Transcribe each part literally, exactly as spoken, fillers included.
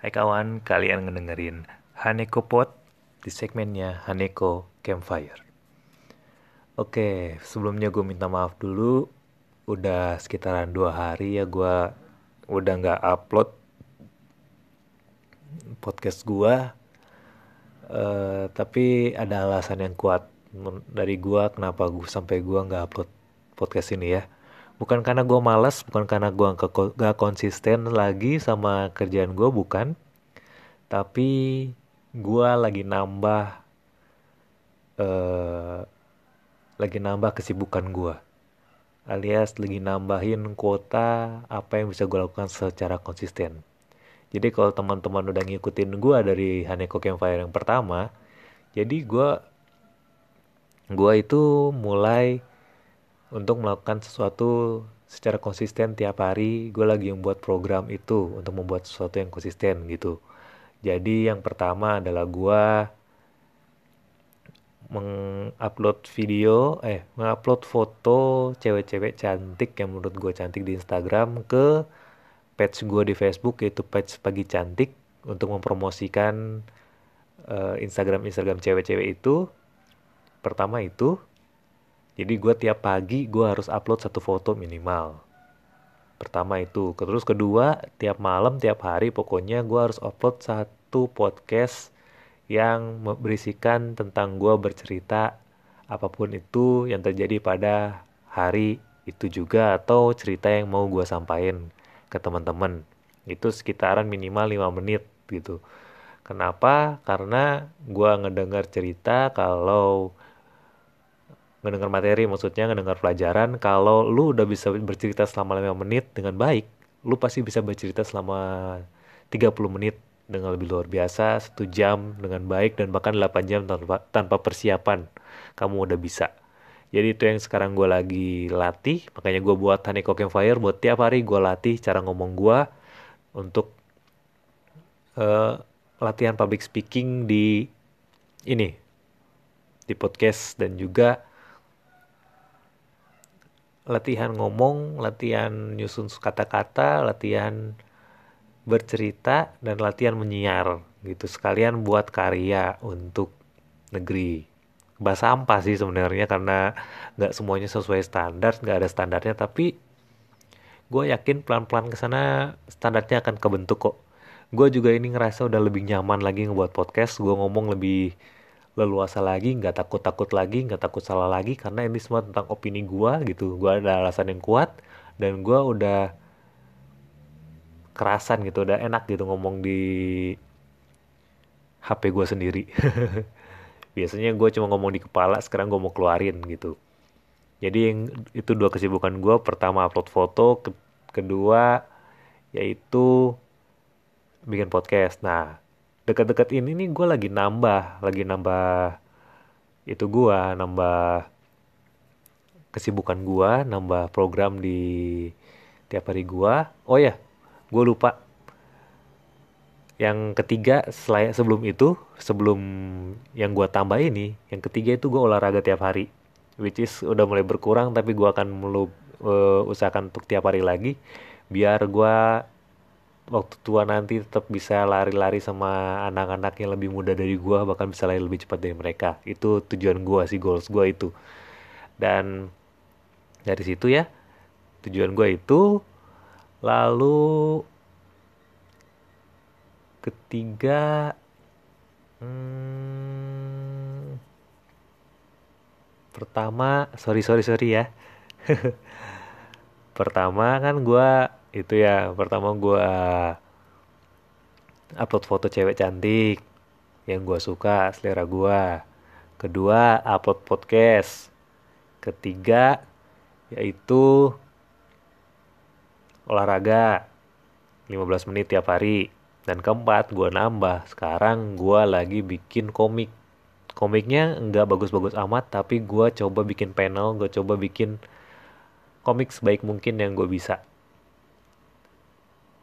Hai kawan, kalian ngedengerin Haneko Pod di segmennya Haneko Campfire. Oke, sebelumnya gue minta maaf dulu. Udah sekitaran dua hari ya gue udah gak upload podcast gue. Uh, tapi ada alasan yang kuat dari gue kenapa gue sampai gue gak upload podcast ini ya. Bukan karena gue malas, bukan karena gue gak konsisten lagi sama kerjaan gue, bukan. Tapi gue lagi nambah, uh, lagi nambah kesibukan gue. Alias lagi nambahin kuota apa yang bisa gue lakukan secara konsisten. Jadi kalau teman-teman udah ngikutin gue dari Haneko Campfire yang pertama, jadi gue, gue itu mulai untuk melakukan sesuatu secara konsisten tiap hari. Gue lagi membuat program itu untuk membuat sesuatu yang konsisten gitu. Jadi yang pertama adalah gue mengupload video, eh mengupload foto cewek-cewek cantik yang menurut gue cantik di Instagram ke page gue di Facebook, yaitu page Pagi Cantik, untuk mempromosikan uh, Instagram-Instagram cewek-cewek itu. Pertama itu. Jadi gue tiap pagi gue harus upload satu foto minimal. Pertama itu. Terus kedua, tiap malam, tiap hari pokoknya gue harus upload satu podcast yang berisikan tentang gue bercerita apapun itu yang terjadi pada hari itu juga, atau cerita yang mau gue sampaikan ke teman-teman. Itu sekitaran minimal lima menit gitu. Kenapa? Karena gue ngedengar cerita kalau... ngedengar materi, maksudnya ngedengar pelajaran. Kalau lu udah bisa bercerita selama lima menit dengan baik, lu pasti bisa bercerita selama tiga puluh menit dengan lebih luar biasa, satu jam dengan baik, dan bahkan delapan jam tanpa, tanpa persiapan. Kamu udah bisa. Jadi itu yang sekarang gue lagi latih. Makanya gue buat Haneko Campfire, buat tiap hari gue latih cara ngomong gue untuk uh, latihan public speaking di ini, di podcast, dan juga latihan ngomong, latihan nyusun kata-kata, latihan bercerita, dan latihan menyiar gitu. Sekalian buat karya untuk negeri. Bah sampah sih sebenarnya, karena nggak semuanya sesuai standar, nggak ada standarnya. Tapi gue yakin pelan-pelan kesana standarnya akan kebentuk kok. Gue juga ini ngerasa udah lebih nyaman lagi ngebuat podcast. Gue ngomong lebih leluasa lagi, nggak takut-takut lagi, nggak takut salah lagi, karena ini semua tentang opini gue gitu. Gue ada alasan yang kuat, dan gue udah kerasan gitu, udah enak gitu ngomong di H P gue sendiri. Biasanya gue cuma ngomong di kepala, sekarang gue mau keluarin gitu. Jadi yang itu dua kesibukan gue, pertama upload foto, ke- kedua yaitu bikin podcast. Nah, dekat-dekat ini nih gue lagi nambah, lagi nambah itu gue, nambah kesibukan gue, nambah program di tiap hari gue. Oh ya, yeah, gue lupa. Yang ketiga, selain sebelum itu, sebelum yang gue tambah ini, yang ketiga itu gue olahraga tiap hari, which is udah mulai berkurang, tapi gue akan melu, uh, usahakan untuk tiap hari lagi, biar gue waktu tua nanti tetap bisa lari-lari sama anak-anak yang lebih muda dari gue, bahkan bisa lari lebih cepat dari mereka. Itu tujuan gue sih, goals gue itu. Dan dari situ ya, tujuan gue itu. Lalu ketiga, hmm, pertama, sorry sorry sorry ya. Pertama kan gue itu ya, pertama gue upload foto cewek cantik yang gue suka, selera gue. Kedua, upload podcast. Ketiga, yaitu olahraga lima belas menit tiap hari. Dan keempat, gue nambah, sekarang gue lagi bikin komik. Komiknya nggak bagus-bagus amat, tapi gue coba bikin panel, gue coba bikin komik sebaik mungkin yang gue bisa.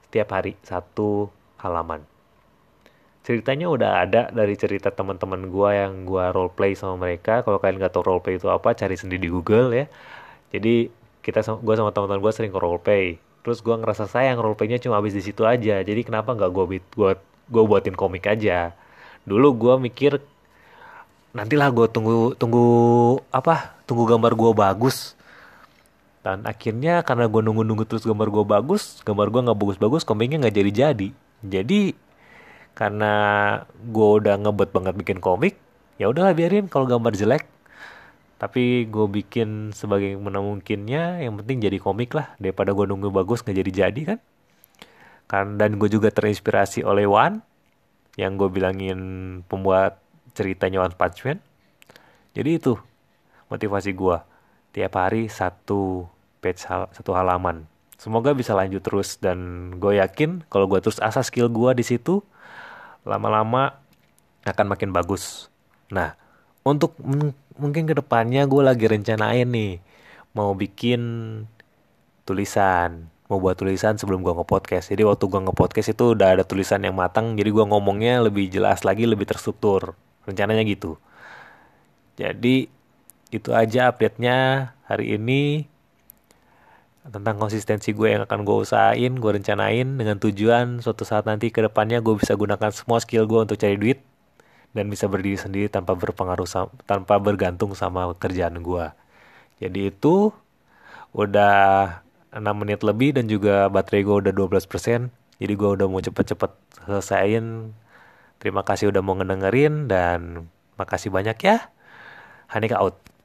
Setiap hari satu halaman. Ceritanya udah ada dari cerita teman-teman gue yang gue role play sama mereka. Kalau kalian nggak tahu role play itu apa, cari sendiri di Google ya. Jadi kita, gue sama teman-teman gue sering role play. Terus gue ngerasa sayang roleplaynya cuma habis di situ aja. Jadi kenapa nggak gue gue gue buatin komik aja? Dulu gue mikir nantilah gue tunggu tunggu apa? Tunggu gambar gue bagus. Dan akhirnya karena gue nunggu-nunggu terus gambar gue bagus, gambar gue nggak bagus-bagus, komiknya nggak jadi-jadi. Jadi karena gue udah ngebet banget bikin komik, ya udahlah biarin kalau gambar jelek. Tapi gue bikin sebagaimana mungkinnya, yang penting jadi komik lah, daripada gue nunggu bagus nggak jadi-jadi kan. Kan dan gue juga terinspirasi oleh Wan, yang gue bilangin pembuat ceritanya One Punch Man. Jadi itu motivasi gue. Tiap hari satu page, satu halaman. Semoga bisa lanjut terus, dan gue yakin kalau gue terus asah skill gue di situ, lama-lama akan makin bagus. Nah, untuk m- mungkin kedepannya gue lagi rencanain nih, mau bikin tulisan, mau buat tulisan sebelum gue nge-podcast. Jadi waktu gue nge-podcast itu udah ada tulisan yang matang, jadi gue ngomongnya lebih jelas lagi, lebih terstruktur. Rencananya gitu. Jadi itu aja update-nya hari ini tentang konsistensi gue yang akan gue usahain, gue rencanain dengan tujuan suatu saat nanti ke depannya gue bisa gunakan semua skill gue untuk cari duit dan bisa berdiri sendiri tanpa berpengaruh tanpa bergantung sama kerjaan gue. Jadi itu udah enam menit lebih dan juga baterai gue udah dua belas persen. Jadi gue udah mau cepet-cepet selesaiin. Terima kasih udah mau ngedengerin dan makasih banyak ya. Haneko out.